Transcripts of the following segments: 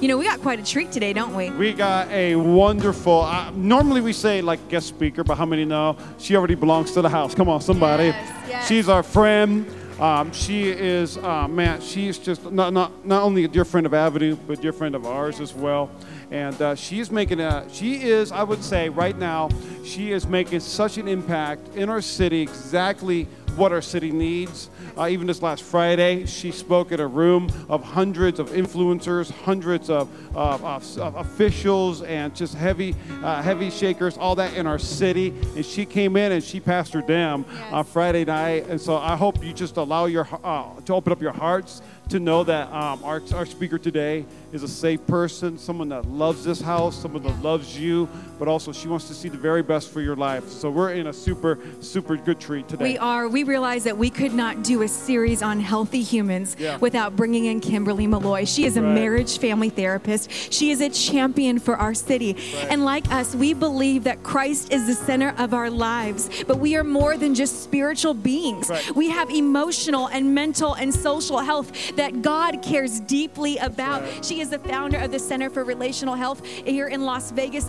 You know, we got quite a treat today, don't we? We got a wonderful, normally we say like guest speaker, but how many know she already belongs to the house? Come on, somebody. Yes, yes. She's our friend. She is, man, she is just not only a dear friend of Avenue, but a dear friend of ours as well. And she is, I would say right now, she is making such an impact in our city, exactly what our city needs. Even this last Friday, she spoke at a room of hundreds of influencers, hundreds of officials, and just heavy shakers, all that in our city. And she came in and she pastored them on Friday night. And so I hope you just allow your to open up your hearts to know that our speaker today is a safe person, someone that loves this house, someone that loves you, but also she wants to see the very best for your life. So we're in a super, super good treat today. We are. We realize that we could not do a series on healthy humans without bringing in Kimberly Malloy. She is a marriage family therapist. She is a champion for our city. Right. And like us, we believe that Christ is the center of our lives, but we are more than just spiritual beings. Right. We have emotional and mental and social health that God cares deeply about. Right. She is the founder of the Center for Relational Health here in Las Vegas.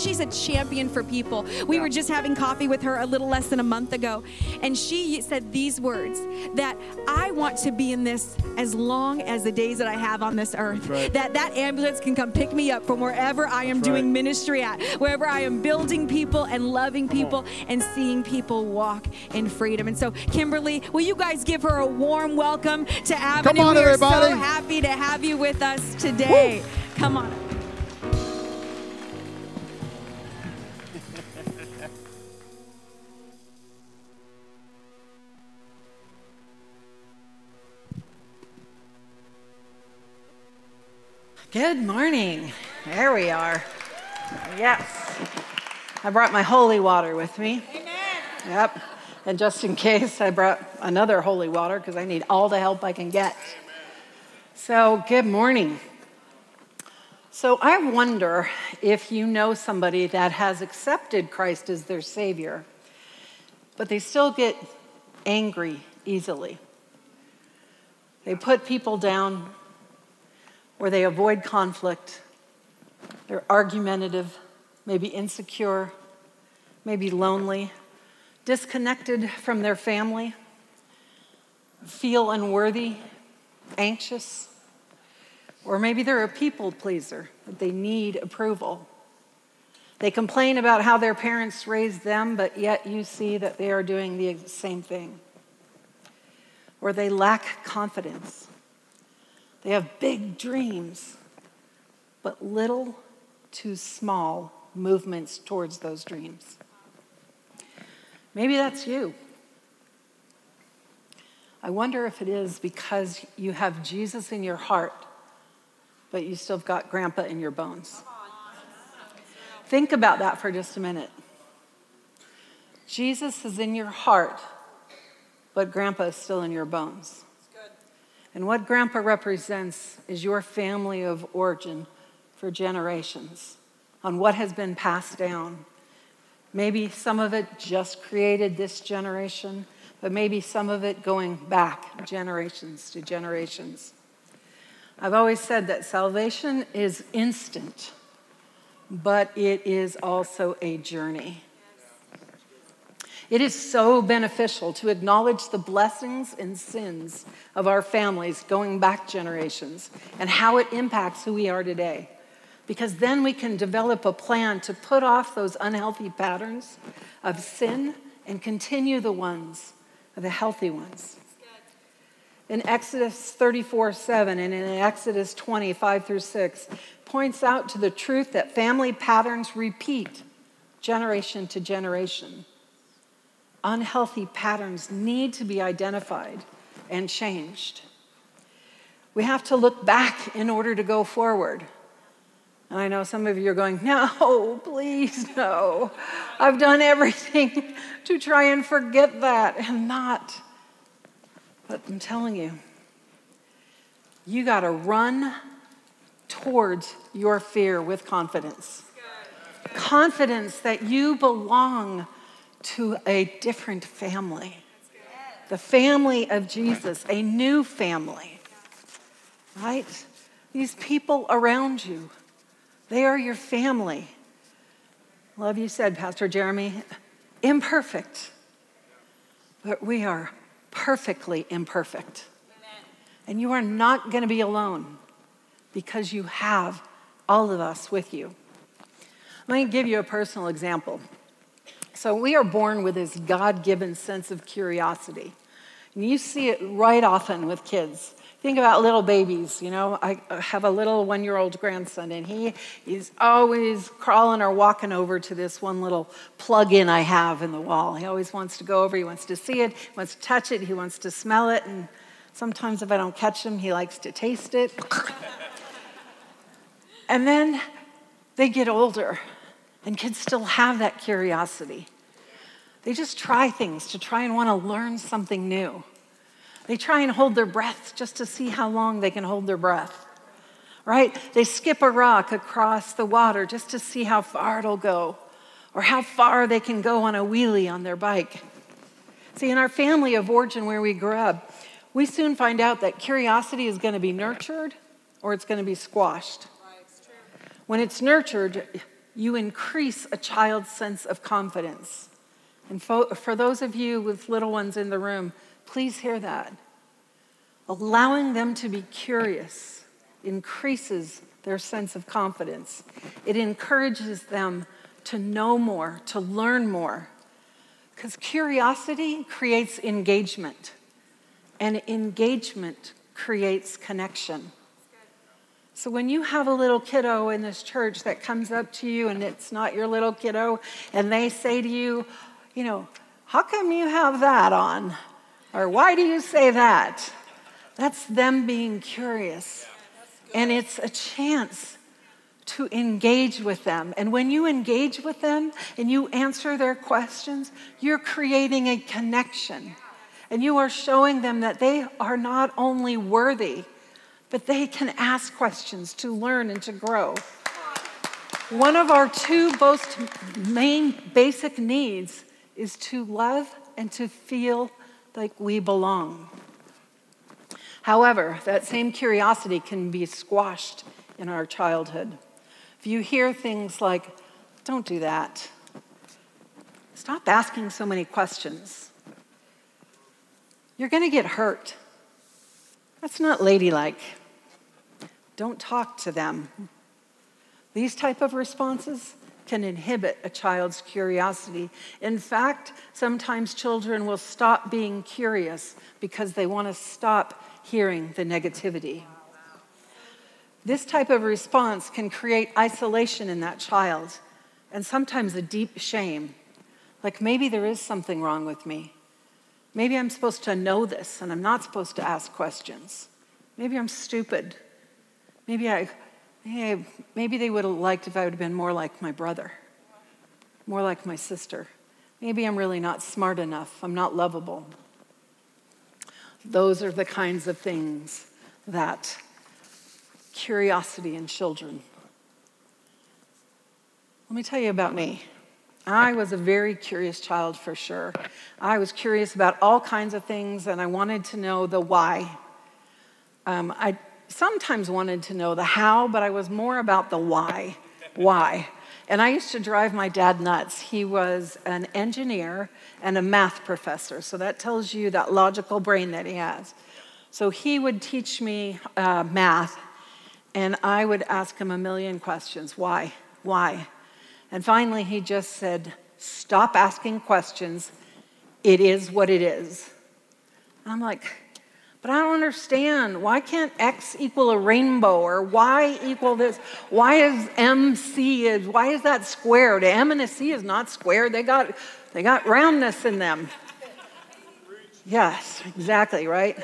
She's a champion for people. We were just having coffee with her a little less than a month ago, and she said these words, that I want to be in this as long as the days that I have on this earth. Right. That ambulance can come pick me up from wherever I am doing ministry at, wherever I am building people and loving people and seeing people walk in freedom. And so, Kimberly, will you guys give her a warm welcome to Avenue? Come on, we are everybody. So happy to have you with us today. Woo. Come on. Good morning. There we are. Yes. I brought my holy water with me. Amen. Yep. And just in case, I brought another holy water because I need all the help I can get. Amen. So, good morning. So I wonder if you know somebody that has accepted Christ as their Savior, but they still get angry easily. They put people down, or they avoid conflict. They're argumentative, maybe insecure, maybe lonely, disconnected from their family, feel unworthy, anxious. Or maybe they're a people pleaser, that they need approval. They complain about how their parents raised them, but yet you see that they are doing the same thing. Or they lack confidence. They have big dreams, but little to small movements towards those dreams. Maybe that's you. I wonder if it is because you have Jesus in your heart, but you still have got grandpa in your bones. Think about that for just a minute. Jesus is in your heart, but grandpa is still in your bones. And what grandpa represents is your family of origin for generations on what has been passed down. Maybe some of it just created this generation, but maybe some of it going back generations to generations. I've always said that salvation is instant, but it is also a journey. It is so beneficial to acknowledge the blessings and sins of our families going back generations and how it impacts who we are today, because then we can develop a plan to put off those unhealthy patterns of sin and continue the ones, the healthy ones. In Exodus 34:7 and in Exodus 20, 5-6, points out to the truth that family patterns repeat generation to generation. Unhealthy patterns need to be identified and changed. We have to look back in order to go forward. And I know some of you are going, no, please, no. I've done everything to try and forget that and not. But I'm telling you, you got to run towards your fear with confidence. Confidence that you belong to a different family. The family of Jesus, a new family. Right? these people around you. They are your family. Love you said, Pastor Jeremy, imperfect. But we are perfectly imperfect. Amen. And you are not going to be alone because you have all of us with you. Let me give you a personal example. So we are born with this God-given sense of curiosity. And you see it right often with kids. Think about little babies, you know. I have a little 1-year-old grandson, and he is always crawling or walking over to this one little plug-in I have in the wall. He always wants to go over. He wants to see it. He wants to touch it. He wants to smell it. And sometimes if I don't catch him, he likes to taste it. And then they get older, and kids still have that curiosity. They just try things to try and want to learn something new. They try and hold their breath just to see how long they can hold their breath, right? They skip a rock across the water just to see how far it'll go or how far they can go on a wheelie on their bike. See, in our family of origin where we grew up, we soon find out that curiosity is going to be nurtured or it's going to be squashed. When it's nurtured, you increase a child's sense of confidence. And for those of you with little ones in the room, please hear that. Allowing them to be curious increases their sense of confidence. It encourages them to know more, to learn more. Because curiosity creates engagement, and engagement creates connection. So when you have a little kiddo in this church that comes up to you, and it's not your little kiddo, and they say to you, you know, how come you have that on? Or why do you say that? That's them being curious. And it's a chance to engage with them. And when you engage with them and you answer their questions, you're creating a connection. And you are showing them that they are not only worthy, but they can ask questions to learn and to grow. One of our two most main basic needs is to love and to feel like we belong. However, that same curiosity can be squashed in our childhood. If you hear things like, don't do that, stop asking so many questions, you're going to get hurt. That's not ladylike. Don't talk to them. These type of responses can inhibit a child's curiosity. In fact, sometimes children will stop being curious because they want to stop hearing the negativity. This type of response can create isolation in that child, and sometimes a deep shame. Like, maybe there is something wrong with me. Maybe I'm supposed to know this, and I'm not supposed to ask questions. Maybe I'm stupid. Maybe they would have liked if I would have been more like my brother, more like my sister. Maybe I'm really not smart enough. I'm not lovable. Those are the kinds of things that curiosity in children. Let me tell you about me. I was a very curious child for sure. I was curious about all kinds of things, and I wanted to know the why. I sometimes wanted to know the how, but I was more about the why. Why? And I used to drive my dad nuts. He was an engineer and a math professor, so that tells you that logical brain that he has. So he would teach me math, and I would ask him a million questions. Why? Why? And finally, he just said, stop asking questions. It is what it is. And I'm like, but I don't understand. Why can't X equal a rainbow? Or Y equal this? Why is MC, why is that squared? M and a C is not squared. They got roundness in them. Yes, exactly, right?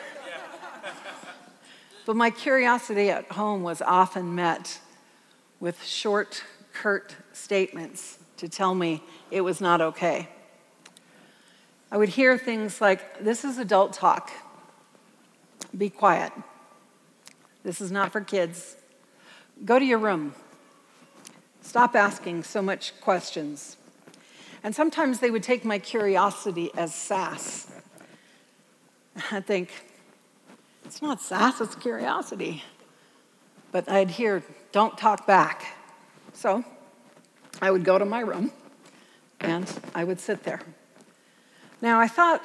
But my curiosity at home was often met with short, curt statements to tell me it was not okay. I would hear things like, this is adult talk. Be quiet. This is not for kids. Go to your room. Stop asking so much questions. And sometimes they would take my curiosity as sass. I think, it's not sass, it's curiosity. But I'd hear, don't talk back. So I would go to my room, and I would sit there. Now, I thought,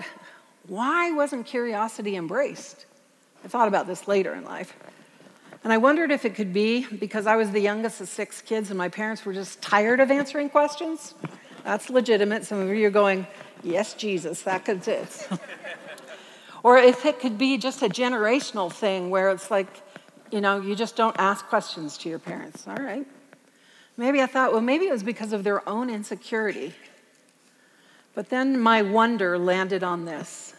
why wasn't curiosity embraced? I thought about this later in life. And I wondered if it could be because I was the youngest of 6 kids, and my parents were just tired of answering questions. That's legitimate. Some of you are going, yes, Jesus, that could it. Or if it could be just a generational thing where it's like, you know, you just don't ask questions to your parents. All right. Maybe I thought, well, maybe it was because of their own insecurity. But then my wonder landed on this.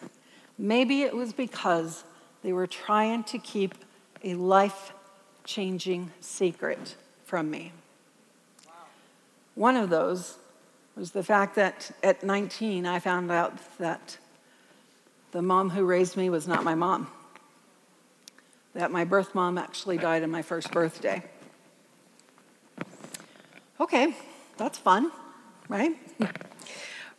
Maybe it was because they were trying to keep a life-changing secret from me. Wow. One of those was the fact that at 19, I found out that the mom who raised me was not my mom. That my birth mom actually died on my first birthday. Okay, that's fun, right?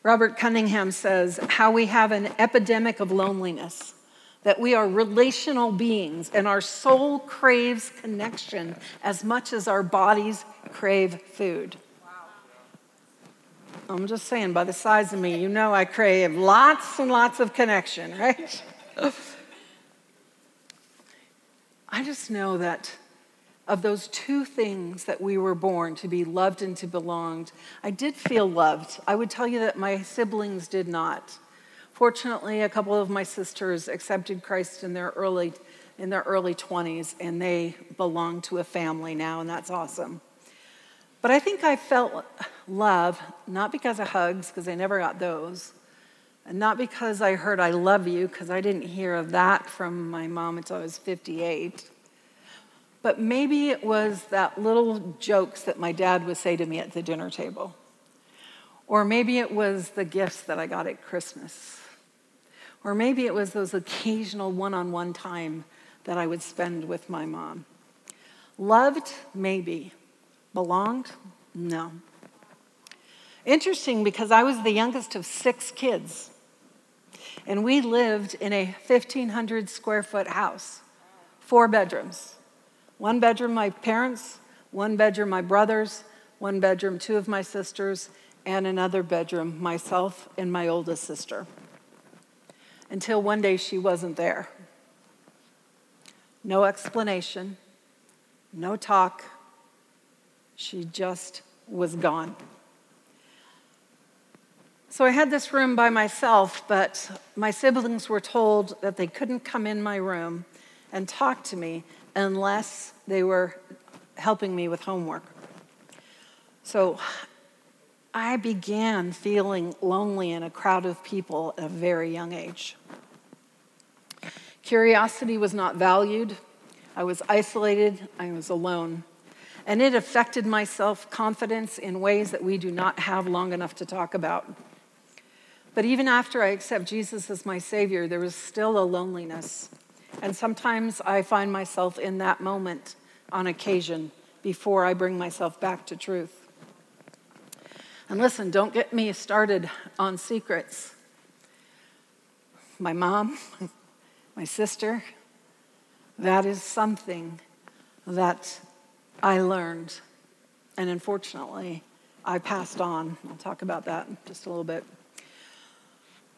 Robert Cunningham says, how we have an epidemic of loneliness, that we are relational beings and our soul craves connection as much as our bodies crave food. Wow. I'm just saying, by the size of me, you know I crave lots and lots of connection, right? I just know that of those 2 things that we were born, to be loved and to belong, I did feel loved. I would tell you that my siblings did not. Fortunately, a couple of my sisters accepted Christ in their early 20s, and they belong to a family now, and that's awesome. But I think I felt love, not because of hugs, because I never got those, and not because I heard I love you, because I didn't hear of that from my mom until I was 58. But maybe it was that little jokes that my dad would say to me at the dinner table. Or maybe it was the gifts that I got at Christmas. Or maybe it was those occasional one-on-one time that I would spend with my mom. Loved, maybe. Belonged, no. Interesting, because I was the youngest of 6 kids. And we lived in a 1,500 square foot house, 4 bedrooms. 1 bedroom my parents, 1 bedroom my brothers, 1 bedroom 2 of my sisters, and another bedroom myself and my oldest sister. Until one day she wasn't there. No explanation, no talk. She just was gone. So I had this room by myself, but my siblings were told that they couldn't come in my room and talk to me unless they were helping me with homework. So I began feeling lonely in a crowd of people at a very young age. Curiosity was not valued. I was isolated. I was alone. And it affected my self-confidence in ways that we do not have long enough to talk about. But even after I accept Jesus as my Savior, there was still a loneliness. And sometimes I find myself in that moment on occasion before I bring myself back to truth. And listen, don't get me started on secrets. My mom, my sister, that is something that I learned. And unfortunately, I passed on. I'll talk about that in just a little bit.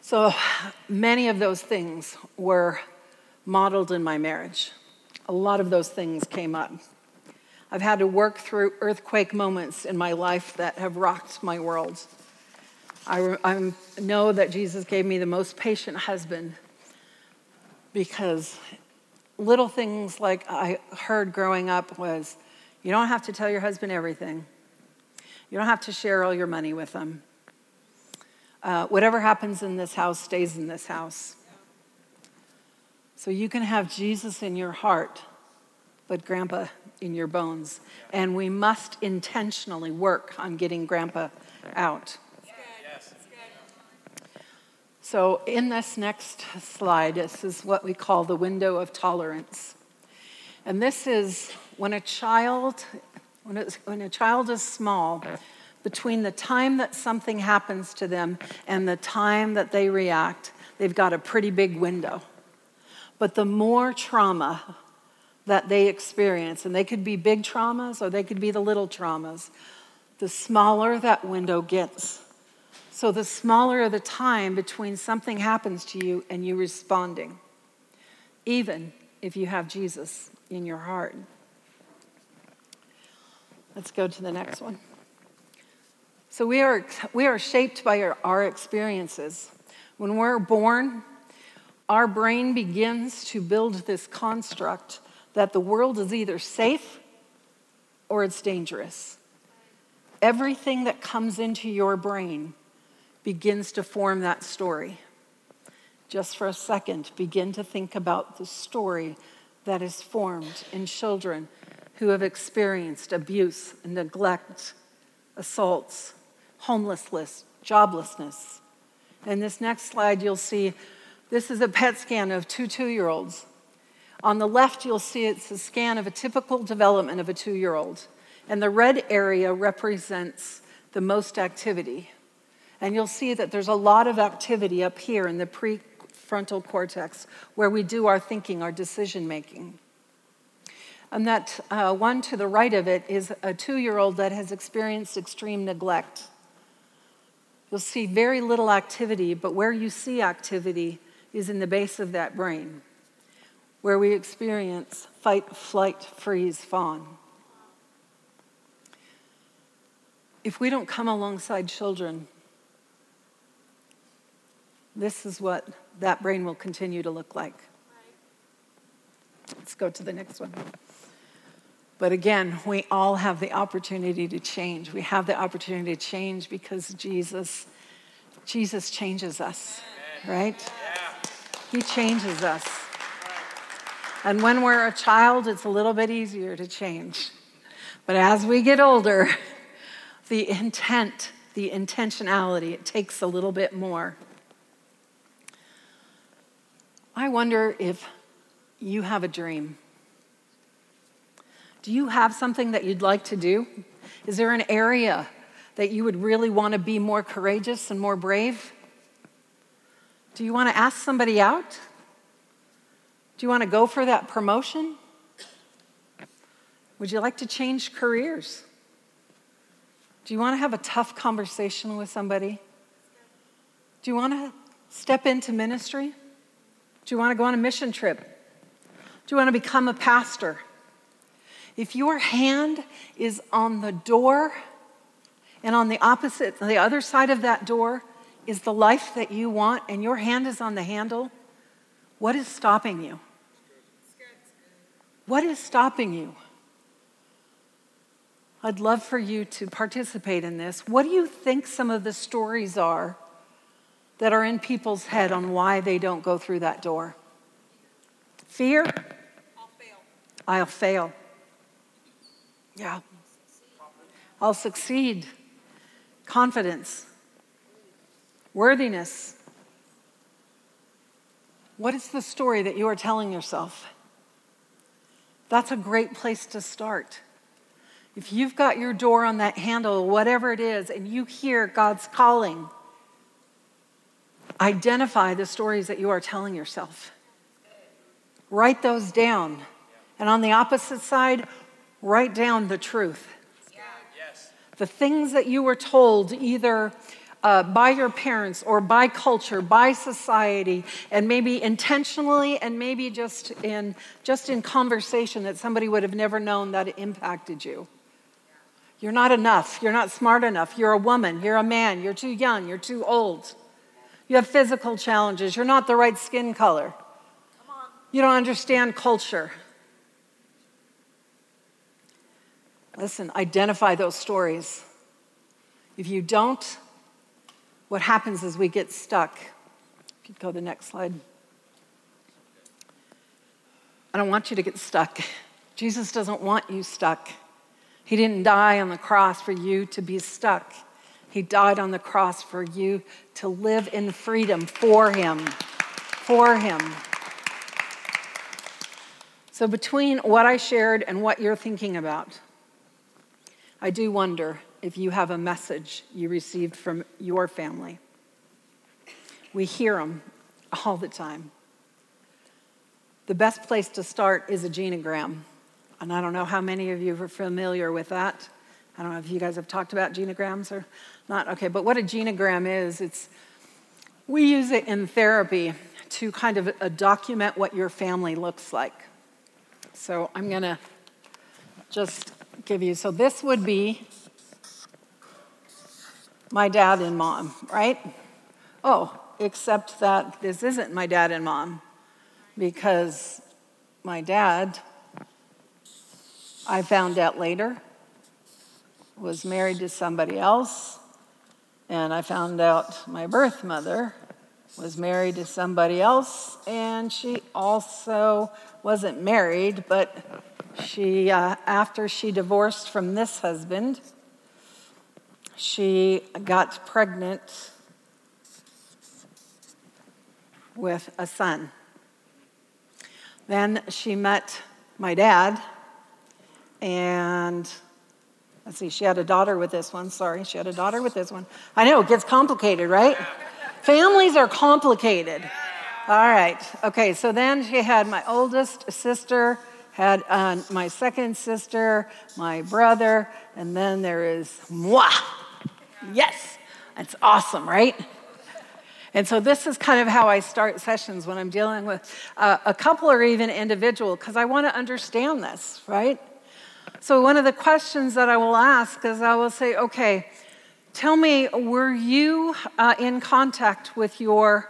So many of those things were modeled in my marriage. A lot of those things came up. I've had to work through earthquake moments in my life that have rocked my world. I know that Jesus gave me the most patient husband, because little things like I heard growing up was, you don't have to tell your husband everything. You don't have to share all your money with him. Whatever happens in this house stays in this house. So you can have Jesus in your heart, but Grandpa in your bones. And we must intentionally work on getting Grandpa out. Yes. So in this next slide, this is what we call the window of tolerance. And this is when a child is small, between the time that something happens to them and the time that they react, they've got a pretty big window. But the more trauma, that they experience. And they could be big traumas or they could be the little traumas. The smaller that window gets. So the smaller the time between something happens to you and you responding, even if you have Jesus in your heart. Let's go to the next one. So we are shaped by our experiences. When we're born, our brain begins to build this construct that the world is either safe or it's dangerous. Everything that comes into your brain begins to form that story. Just for a second, begin to think about the story that is formed in children who have experienced abuse and neglect, assaults, homelessness, joblessness. In this next slide, you'll see this is a PET scan of two 2-year-olds. On the left, you'll see it's a scan of a typical development of a 2-year-old. And the red area represents the most activity. And you'll see that there's a lot of activity up here in the prefrontal cortex where we do our thinking, our decision making. And that one to the right of it is a 2-year-old that has experienced extreme neglect. You'll see very little activity, but where you see activity is in the base of that brain, where we experience fight, flight, freeze, fawn. If we don't come alongside children, this is what that brain will continue to look like. Let's go to the next one. But again, we all have the opportunity to change. We have the opportunity to change because Jesus changes us, right? Yeah. He changes us. And when we're a child, it's a little bit easier to change. But as we get older, the intent, the intentionality, it takes a little bit more. I wonder if you have a dream. Do you have something that you'd like to do? Is there an area that you would really want to be more courageous and more brave? Do you want to ask somebody out? Do you want to go for that promotion? Would you like to change careers? Do you want to have a tough conversation with somebody? Do you want to step into ministry? Do you want to go on a mission trip? Do you want to become a pastor? If your hand is on the door and on the opposite, on the other side of that door is the life that you want and your hand is on the handle, what is stopping you? What is stopping you? I'd love for you to participate in this. What do you think some of the stories are that are in people's head on why they don't go through that door? Fear? I'll fail. Yeah. I'll succeed. Confidence. Worthiness. What is the story that you are telling yourself? That's a great place to start. If you've got your door on that handle, whatever it is, and you hear God's calling, identify the stories that you are telling yourself. Write those down. And on the opposite side, write down the truth. Yeah. Yes. The things that you were told either by your parents or by culture, by society, and maybe intentionally and maybe just in conversation that somebody would have never known that it impacted you. You're not enough. You're not smart enough. You're a woman. You're a man. You're too young. You're too old. You have physical challenges. You're not the right skin color. You don't understand culture. Listen, identify those stories. If you don't, what happens is we get stuck. If you go to the next slide. I don't want you to get stuck. Jesus doesn't want you stuck. He didn't die on the cross for you to be stuck. He died on the cross for you to live in freedom for him, for him. So between what I shared and what you're thinking about, I do wonder if you have a message you received from your family. We hear them all the time. The best place to start is a genogram. And I don't know how many of you are familiar with that. I don't know if you guys have talked about genograms or not. Okay, but what a genogram is, we use it in therapy to kind of document what your family looks like. So I'm going to just give you, so this would be my dad and mom, right? Oh, except that this isn't my dad and mom, because my dad, I found out later, was married to somebody else, and I found out my birth mother was married to somebody else, and she also wasn't married, but she, after she divorced from this husband, she got pregnant with a son. Then she met my dad, and let's see, she had a daughter with this one. Sorry, she had a daughter with this one. I know, it gets complicated, right? Families are complicated. All right. Okay, so then she had my oldest sister, had my second sister, my brother, and then there is moi. Yes, that's awesome, right? And so this is kind of how I start sessions when I'm dealing with a couple or even individual, because I want to understand this, right? So one of the questions that I will ask is I will say, okay, tell me, were you in contact with your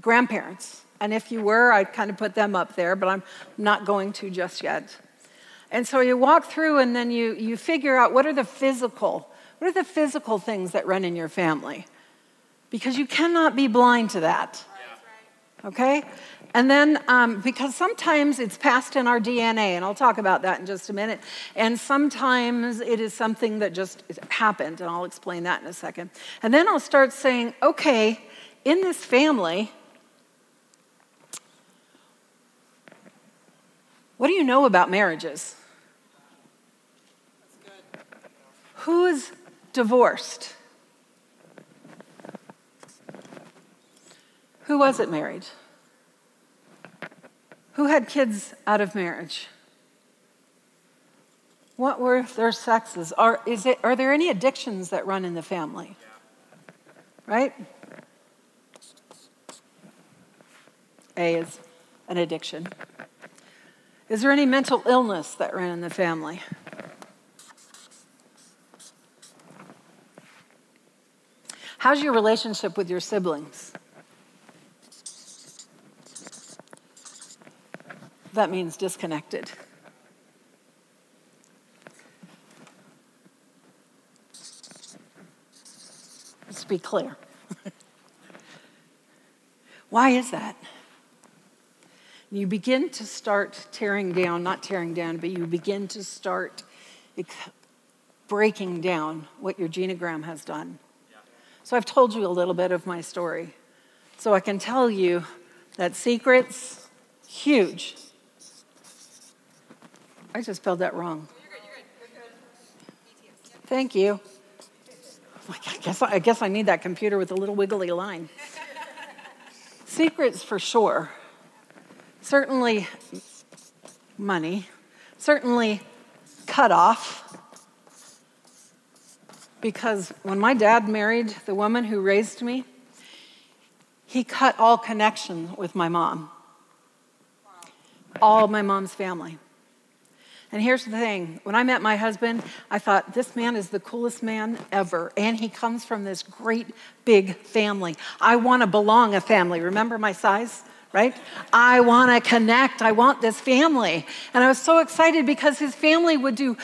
grandparents? And if you were, I'd kind of put them up there, but I'm not going to just yet. And so you walk through and then you figure out what are the physical things that run in your family? Because you cannot be blind to that. Okay? And then, because sometimes it's passed in our DNA, and I'll talk about that in just a minute, and sometimes it is something that just happened, and I'll explain that in a second. And then I'll start saying, okay, in this family, what do you know about marriages? Who's divorced? Who wasn't married? Who had kids out of marriage? What were their sexes? Are there any addictions that run in the family? Right? A is an addiction. Is there any mental illness that ran in the family? How's your relationship with your siblings? That means disconnected. Let's be clear. Why is that? You begin to start breaking down what your genogram has done. So I've told you a little bit of my story. So I can tell you that secrets, huge. I just spelled that wrong. You're good. Thank you. I guess I need that computer with a little wiggly line. Secrets for sure. Certainly money. Certainly cut off. Because when my dad married the woman who raised me, he cut all connection with my mom. All my mom's family. And here's the thing, when I met my husband, I thought, this man is the coolest man ever, and he comes from this great big family. I want to belong a family. Remember my size, right? I want to connect. I want this family. And I was so excited because his family would do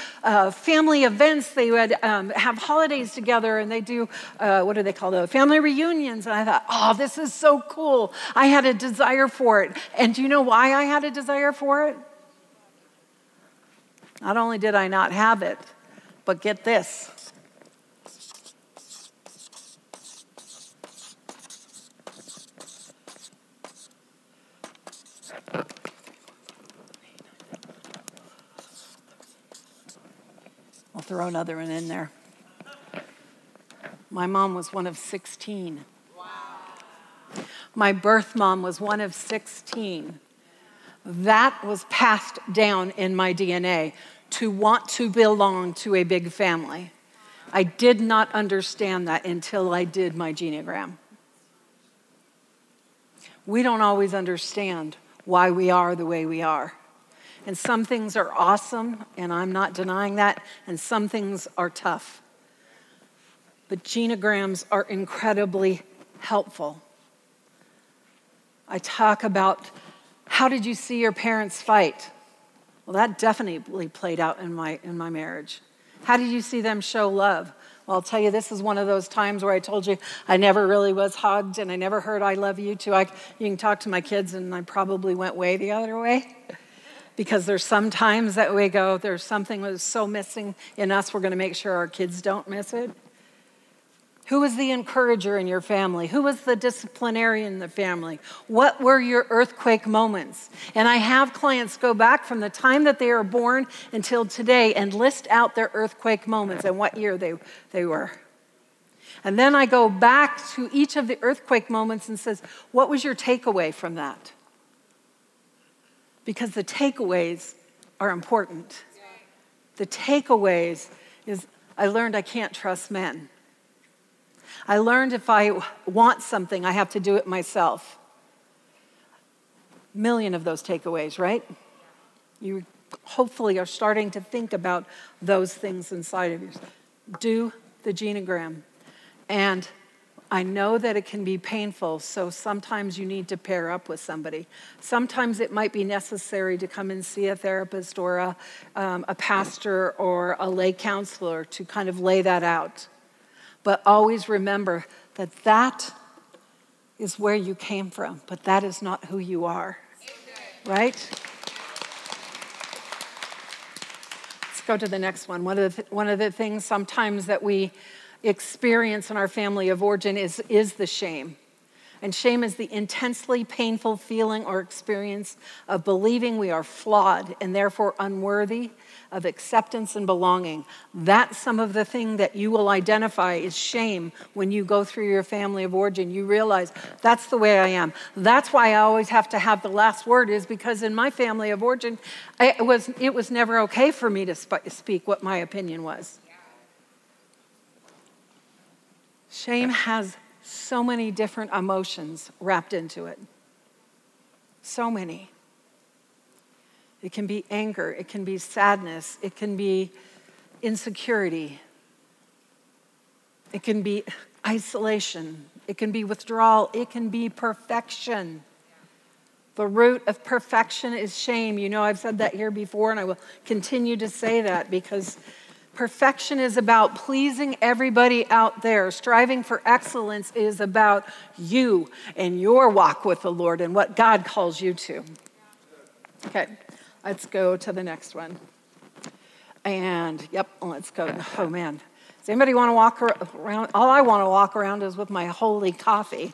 family events. They would have holidays together, and they do, what are they called? Family reunions. And I thought, oh, this is so cool. I had a desire for it. And do you know why I had a desire for it? Not only did I not have it, but get this. I'll throw another one in there. My mom was one of 16. Wow. My birth mom was one of 16. That was passed down in my DNA to want to belong to a big family. I did not understand that until I did my geneogram. We don't always understand why we are the way we are. And some things are awesome, and I'm not denying that, and some things are tough. But genograms are incredibly helpful. I talk about, how did you see your parents fight? Well, that definitely played out in my marriage. How did you see them show love? Well, I'll tell you, this is one of those times where I told you I never really was hugged and I never heard I love you too. You can talk to my kids, and I probably went way the other way. Because there's some times that we go, there's something that's so missing in us, we're going to make sure our kids don't miss it. Who was the encourager in your family? Who was the disciplinarian in the family? What were your earthquake moments? And I have clients go back from the time that they were born until today and list out their earthquake moments and what year they were. And then I go back to each of the earthquake moments and says, what was your takeaway from that? Because the takeaways are important. The takeaways is, I learned I can't trust men. I learned if I want something, I have to do it myself. Million of those takeaways, right? You hopefully are starting to think about those things inside of you. Do the genogram. And I know that it can be painful, so sometimes you need to pair up with somebody. Sometimes it might be necessary to come and see a therapist or a pastor or a lay counselor to kind of lay that out. But always remember that that is where you came from, but that is not who you are, right? Let's go to the next one. One of the things sometimes that we experience in our family of origin is the shame. And shame is the intensely painful feeling or experience of believing we are flawed and therefore unworthy of acceptance and belonging. That's some of the thing that you will identify is shame when you go through your family of origin. You realize that's the way I am. That's why I always have to have the last word, is because in my family of origin, it was never okay for me to speak what my opinion was. Shame has so many different emotions wrapped into it. So many. It can be anger. It can be sadness. It can be insecurity. It can be isolation. It can be withdrawal. It can be perfection. The root of perfection is shame. You know, I've said that here before, and I will continue to say that, because perfection is about pleasing everybody out there. Striving for excellence is about you and your walk with the Lord and what God calls you to. Okay, let's go to the next one. And, yep, let's go. Oh, man. Does anybody want to walk around? All I want to walk around is with my holy coffee.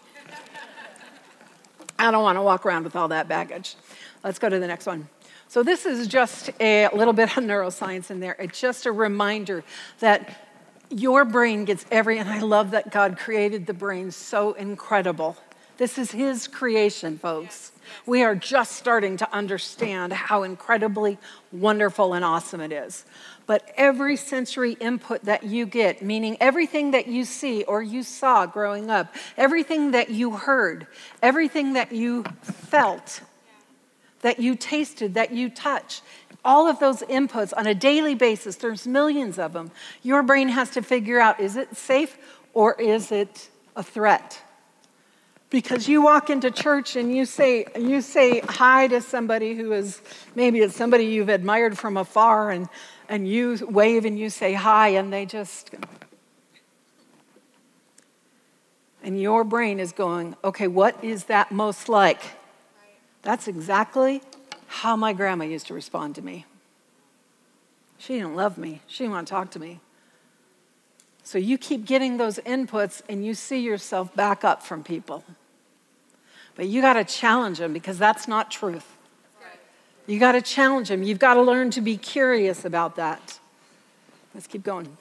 I don't want to walk around with all that baggage. Let's go to the next one. So this is just a little bit of neuroscience in there. It's just a reminder that your brain gets and I love that God created the brain so incredible. This is his creation, folks. We are just starting to understand how incredibly wonderful and awesome it is. But every sensory input that you get, meaning everything that you see or you saw growing up, everything that you heard, everything that you felt, that you tasted, that you touch, all of those inputs on a daily basis, there's millions of them. Your brain has to figure out, is it safe or is it a threat? Because you walk into church and you say hi to somebody who is, maybe it's somebody you've admired from afar, and you wave and you say hi, and they just, and your brain is going, okay, what is that most like? That's exactly how my grandma used to respond to me. She didn't love me. She didn't want to talk to me. So you keep getting those inputs, and you see yourself back up from people. But you got to challenge them, because that's not truth. You got to challenge them. You've got to learn to be curious about that. Let's keep going.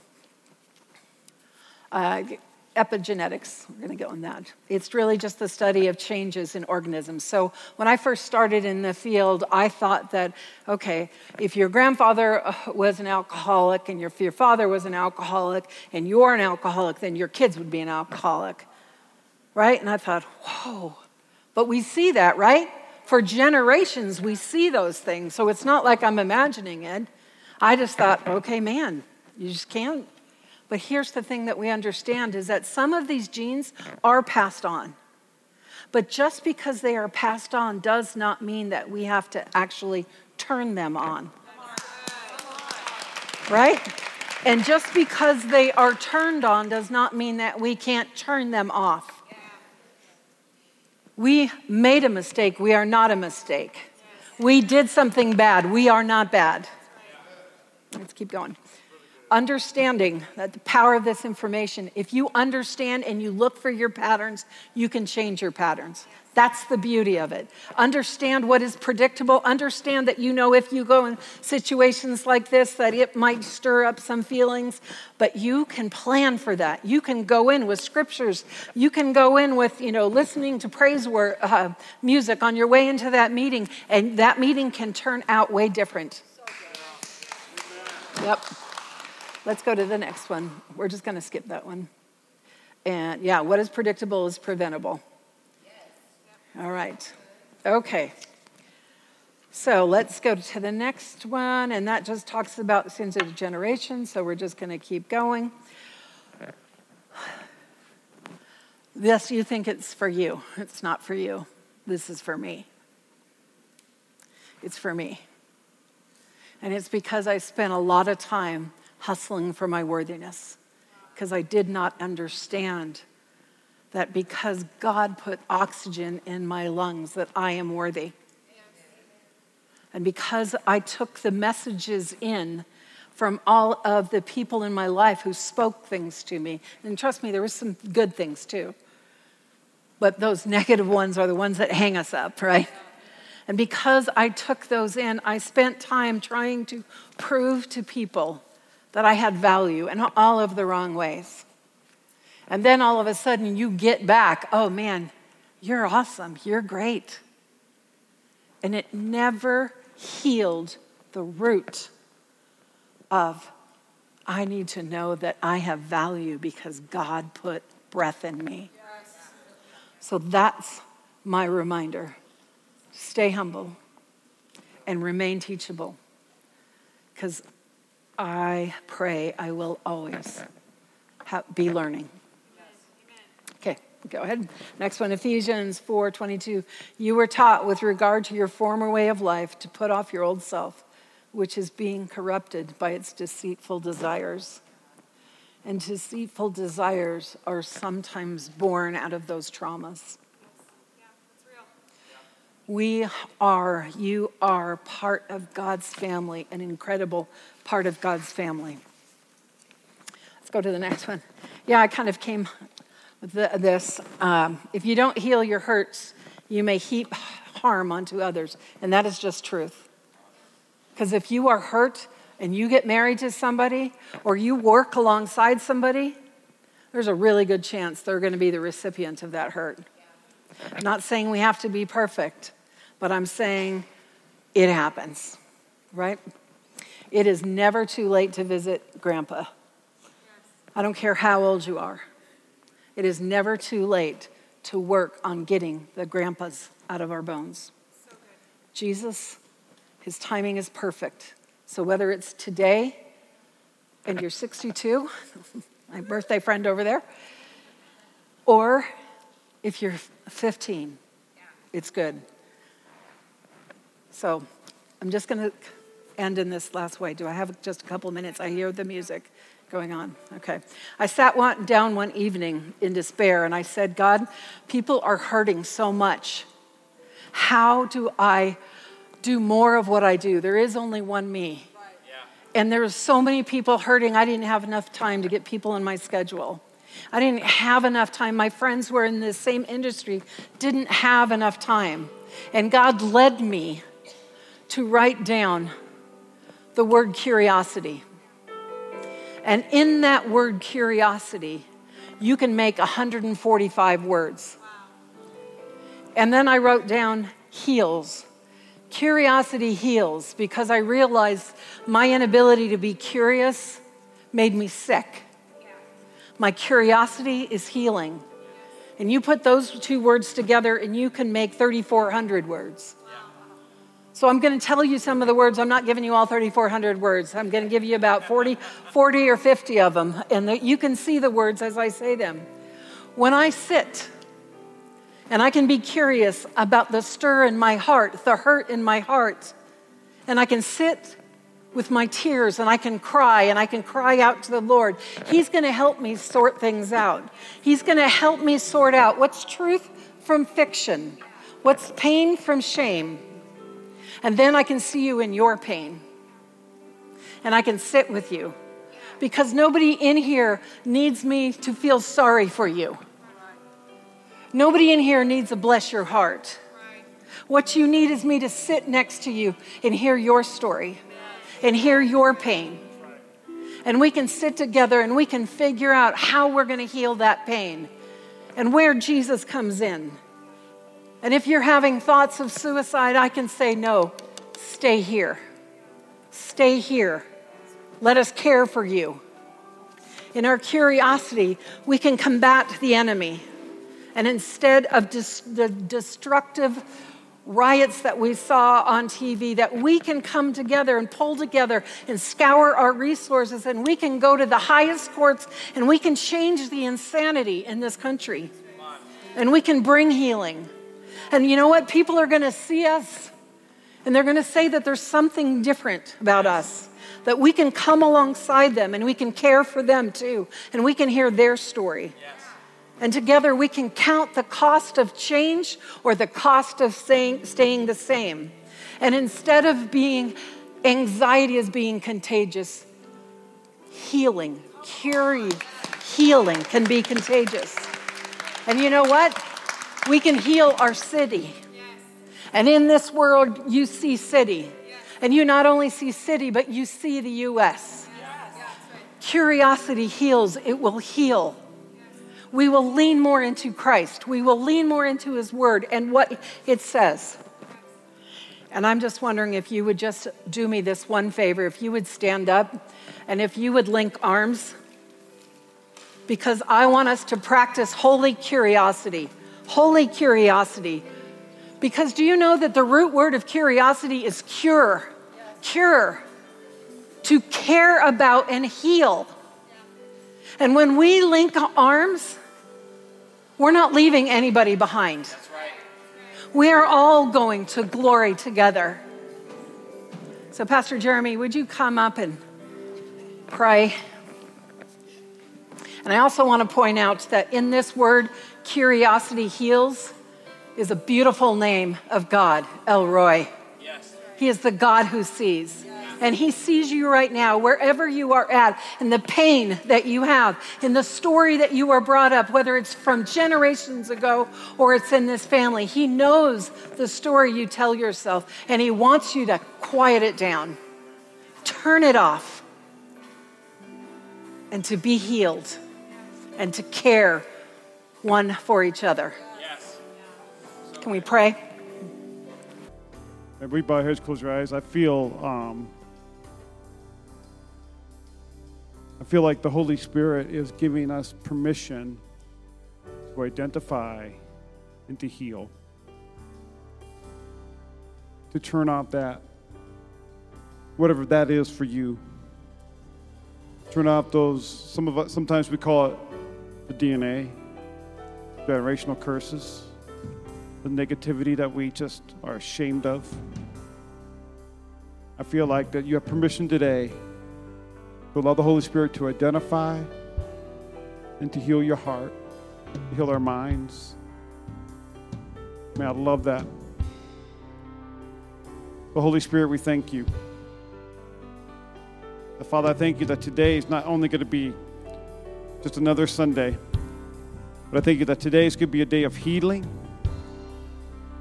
epigenetics. We're going to go on that. It's really just the study of changes in organisms. So when I first started in the field, I thought that, okay, if your grandfather was an alcoholic and if your father was an alcoholic and you're an alcoholic, then your kids would be an alcoholic, right? And I thought, whoa. But we see that, right? For generations, we see those things. So it's not like I'm imagining it. I just thought, okay, man, you just can't. But here's the thing that we understand is that some of these genes are passed on. But just because they are passed on does not mean that we have to actually turn them on. Right? And just because they are turned on does not mean that we can't turn them off. We made a mistake. We are not a mistake. We did something bad. We are not bad. Let's keep going. Understanding that the power of this information, if you understand and you look for your patterns, you can change your patterns. That's the beauty of it. Understand what is predictable. Understand that you know if you go in situations like this that it might stir up some feelings, but you can plan for that. You can go in with scriptures. You can go in with, listening to praise music on your way into that meeting, and that meeting can turn out way different. Yep. Let's go to the next one. We're just going to skip that one. And yeah, what is predictable is preventable. All right. Okay. So let's go to the next one. And that just talks about sins of degeneration. So we're just going to keep going. Yes, you think it's for you. It's not for you. This is for me. It's for me. And it's because I spent a lot of time hustling for my worthiness, because I did not understand that because God put oxygen in my lungs that I am worthy. And because I took the messages in from all of the people in my life who spoke things to me, and trust me, there were some good things too, but those negative ones are the ones that hang us up, right? And because I took those in, I spent time trying to prove to people that I had value in all of the wrong ways. And then all of a sudden you get back, oh man, you're awesome, you're great. And it never healed the root of, I need to know that I have value because God put breath in me. Yes. So that's my reminder. Stay humble and remain teachable, because I pray I will always be learning. Okay, go ahead. Next one, Ephesians 4:22. You were taught with regard to your former way of life to put off your old self, which is being corrupted by its deceitful desires. And deceitful desires are sometimes born out of those traumas. You are part of God's family, an incredible part of God's family. Let's go to the next one. Yeah, I kind of came with this. If you don't heal your hurts, you may heap harm onto others. And that is just truth. Because if you are hurt and you get married to somebody or you work alongside somebody, there's a really good chance they're going to be the recipient of that hurt. I'm not saying we have to be perfect. But I'm saying it happens, right? It is never too late to visit grandpa. Yes. I don't care how old you are. It is never too late to work on getting the grandpas out of our bones. So good. Jesus, his timing is perfect. So whether it's today and you're 62, my birthday friend over there, or if you're 15, yeah. It's good. So I'm just going to end in this last way. Do I have just a couple minutes? I hear the music going on. Okay. I sat down one evening in despair and I said, God, people are hurting so much. How do I do more of what I do? There is only one me. Right. Yeah. And there are so many people hurting. I didn't have enough time to get people in my schedule. I didn't have enough time. My friends were in the same industry, didn't have enough time. And God led me to write down the word curiosity. And in that word curiosity, you can make 145 words. And then I wrote down heals. Curiosity heals, because I realized my inability to be curious made me sick. My curiosity is healing. And you put those two words together and you can make 3,400 words. So I'm going to tell you some of the words. I'm not giving you all 3,400 words. I'm going to give you about 40 or 50 of them. And you can see the words as I say them. When I sit and I can be curious about the stir in my heart, the hurt in my heart, and I can sit with my tears and I can cry, and I can cry out to the Lord, He's going to help me sort things out. He's going to help me sort out what's truth from fiction, what's pain from shame. And then I can see you in your pain. And I can sit with you. Because nobody in here needs me to feel sorry for you. Nobody in here needs a bless your heart. What you need is me to sit next to you and hear your story. And hear your pain. And we can sit together and we can figure out how we're going to heal that pain. And where Jesus comes in. And if you're having thoughts of suicide, I can say, no, stay here. Stay here. Let us care for you. In our curiosity, we can combat the enemy. And instead of the destructive riots that we saw on TV, that we can come together and pull together and scour our resources, and we can go to the highest courts and we can change the insanity in this country. And we can bring healing. And you know what? People are going to see us and they're going to say that there's something different about us, that we can come alongside them and we can care for them too, and we can hear their story. Yes. And together we can count the cost of change or the cost of staying the same. And instead of being anxiety as being contagious, healing, healing can be contagious. And you know what? We can heal our city. Yes. And in this world, you see city. Yes. And you not only see city, but you see the U.S. Yes. Yes. Curiosity heals. It will heal. Yes. We will lean more into Christ. We will lean more into His Word and what it says. And I'm just wondering if you would just do me this one favor, if you would stand up and if you would link arms, because I want us to practice holy curiosity. Holy curiosity. Because do you know that the root word of curiosity is cure? Yes. Cure. To care about and heal. Yeah. And when we link arms, we're not leaving anybody behind. That's right. We are all going to glory together. So Pastor Jeremy, would you come up and pray? And I also want to point out that in this word, curiosity heals, is a beautiful name of God, El Roy. Yes. He is the God who sees. Yes. And He sees you right now, wherever you are at, and the pain that you have, in the story that you are brought up, whether it's from generations ago or it's in this family. He knows the story you tell yourself, and He wants you to quiet it down, turn it off, and to be healed, and to care one for each other. Yes. Can we pray? Every bow heads, close your eyes. I feel like the Holy Spirit is giving us permission to identify and to heal, to turn off that, whatever that is for you. Turn off those. Some of us, sometimes we call it the DNA. Generational curses, the negativity that we just are ashamed of. I feel like that you have permission today to allow the Holy Spirit to identify and to heal your heart, to heal our minds. Man, I love that. The Holy Spirit, we thank you. The Father, I thank you that today is not only going to be just another Sunday, but I thank you that today is going to be a day of healing.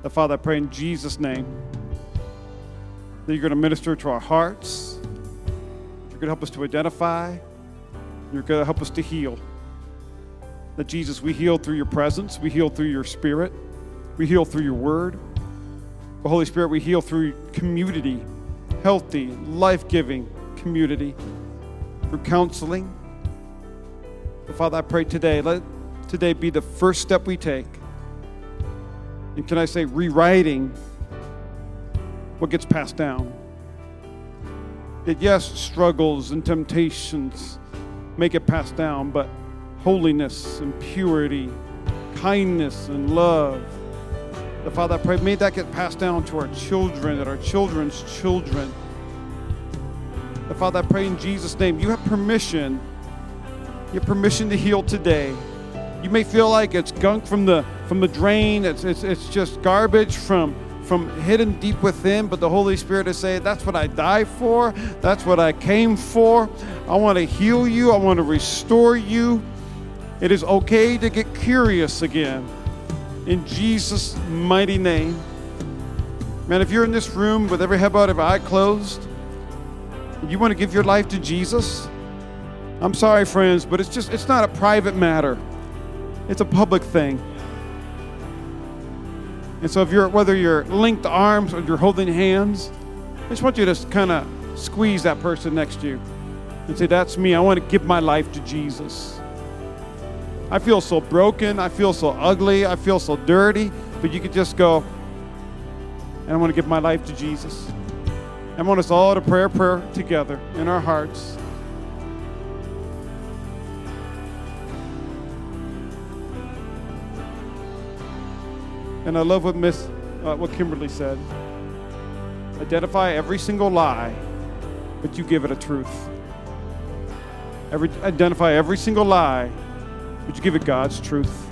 That, Father, I pray in Jesus' name that you're going to minister to our hearts. You're going to help us to identify. You're going to help us to heal. that, Jesus, we heal through your presence. We heal through your spirit. We heal through your word. The Holy Spirit, we heal through community, healthy, life-giving community, through counseling. But Father, I pray today, let today be the first step we take. And can I say, rewriting what gets passed down. That yes, struggles and temptations make it passed down, but holiness and purity, kindness and love. The Father, I pray, may that get passed down to our children, and our children's children. The Father, I pray in Jesus' name, you have permission to heal today. You may feel like it's gunk from the drain, it's just garbage from hidden deep within, but the Holy Spirit is saying, that's what I died for, that's what I came for. I want to heal you, I want to restore you. It is okay to get curious again. In Jesus' mighty name. Man, if you're in this room with every head bowed, every eye closed, you want to give your life to Jesus, I'm sorry, friends, but it's not a private matter. It's a public thing. And so if whether you're linked arms or you're holding hands, I just want you to kind of squeeze that person next to you and say, that's me. I want to give my life to Jesus. I feel so broken. I feel so ugly. I feel so dirty. But you could just go, and I want to give my life to Jesus. I want us all to pray a prayer together in our hearts. And I love what Kimberly said. Identify every single lie, but you give it a truth. Identify every single lie, but you give it God's truth.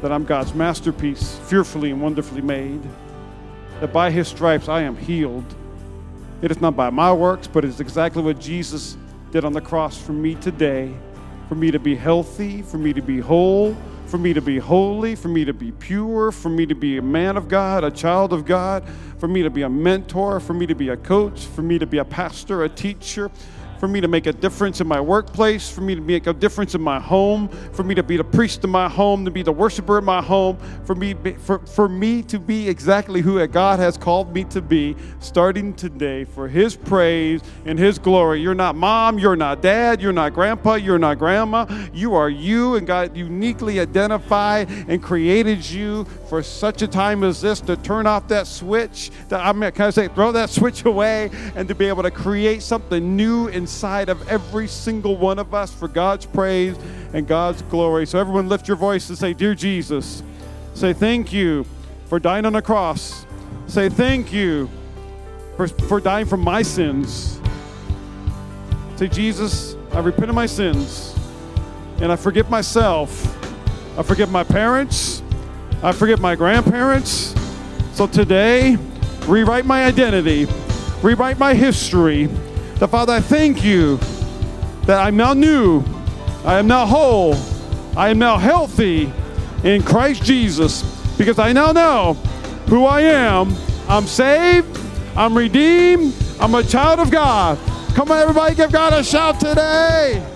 That I'm God's masterpiece, fearfully and wonderfully made. That by his stripes I am healed. It is not by my works, but it is exactly what Jesus did on the cross for me today. For me to be healthy, for me to be whole, for me to be holy, for me to be pure, for me to be a man of God, a child of God, for me to be a mentor, for me to be a coach, for me to be a pastor, a teacher, for me to make a difference in my workplace, for me to make a difference in my home, for me to be the priest in my home, to be the worshiper in my home, for me to be exactly who God has called me to be, starting today for his praise and his glory. You're not mom, you're not dad, you're not grandpa, you're not grandma. You are you, and God uniquely identified and created you for such a time as this, to turn off that switch, throw that switch away, and to be able to create something new inside of every single one of us for God's praise and God's glory. So everyone lift your voice and say, dear Jesus, say thank you for dying on the cross. Say thank you for dying for my sins. Say, Jesus, I repent of my sins, and I forgive myself. I forgive my parents. I forgive my grandparents. So today, rewrite my identity, rewrite my history. The Father, I thank you that I'm now new, I am now whole, I am now healthy in Christ Jesus, because I now know who I am. I'm saved, I'm redeemed, I'm a child of God. Come on, everybody, give God a shout today.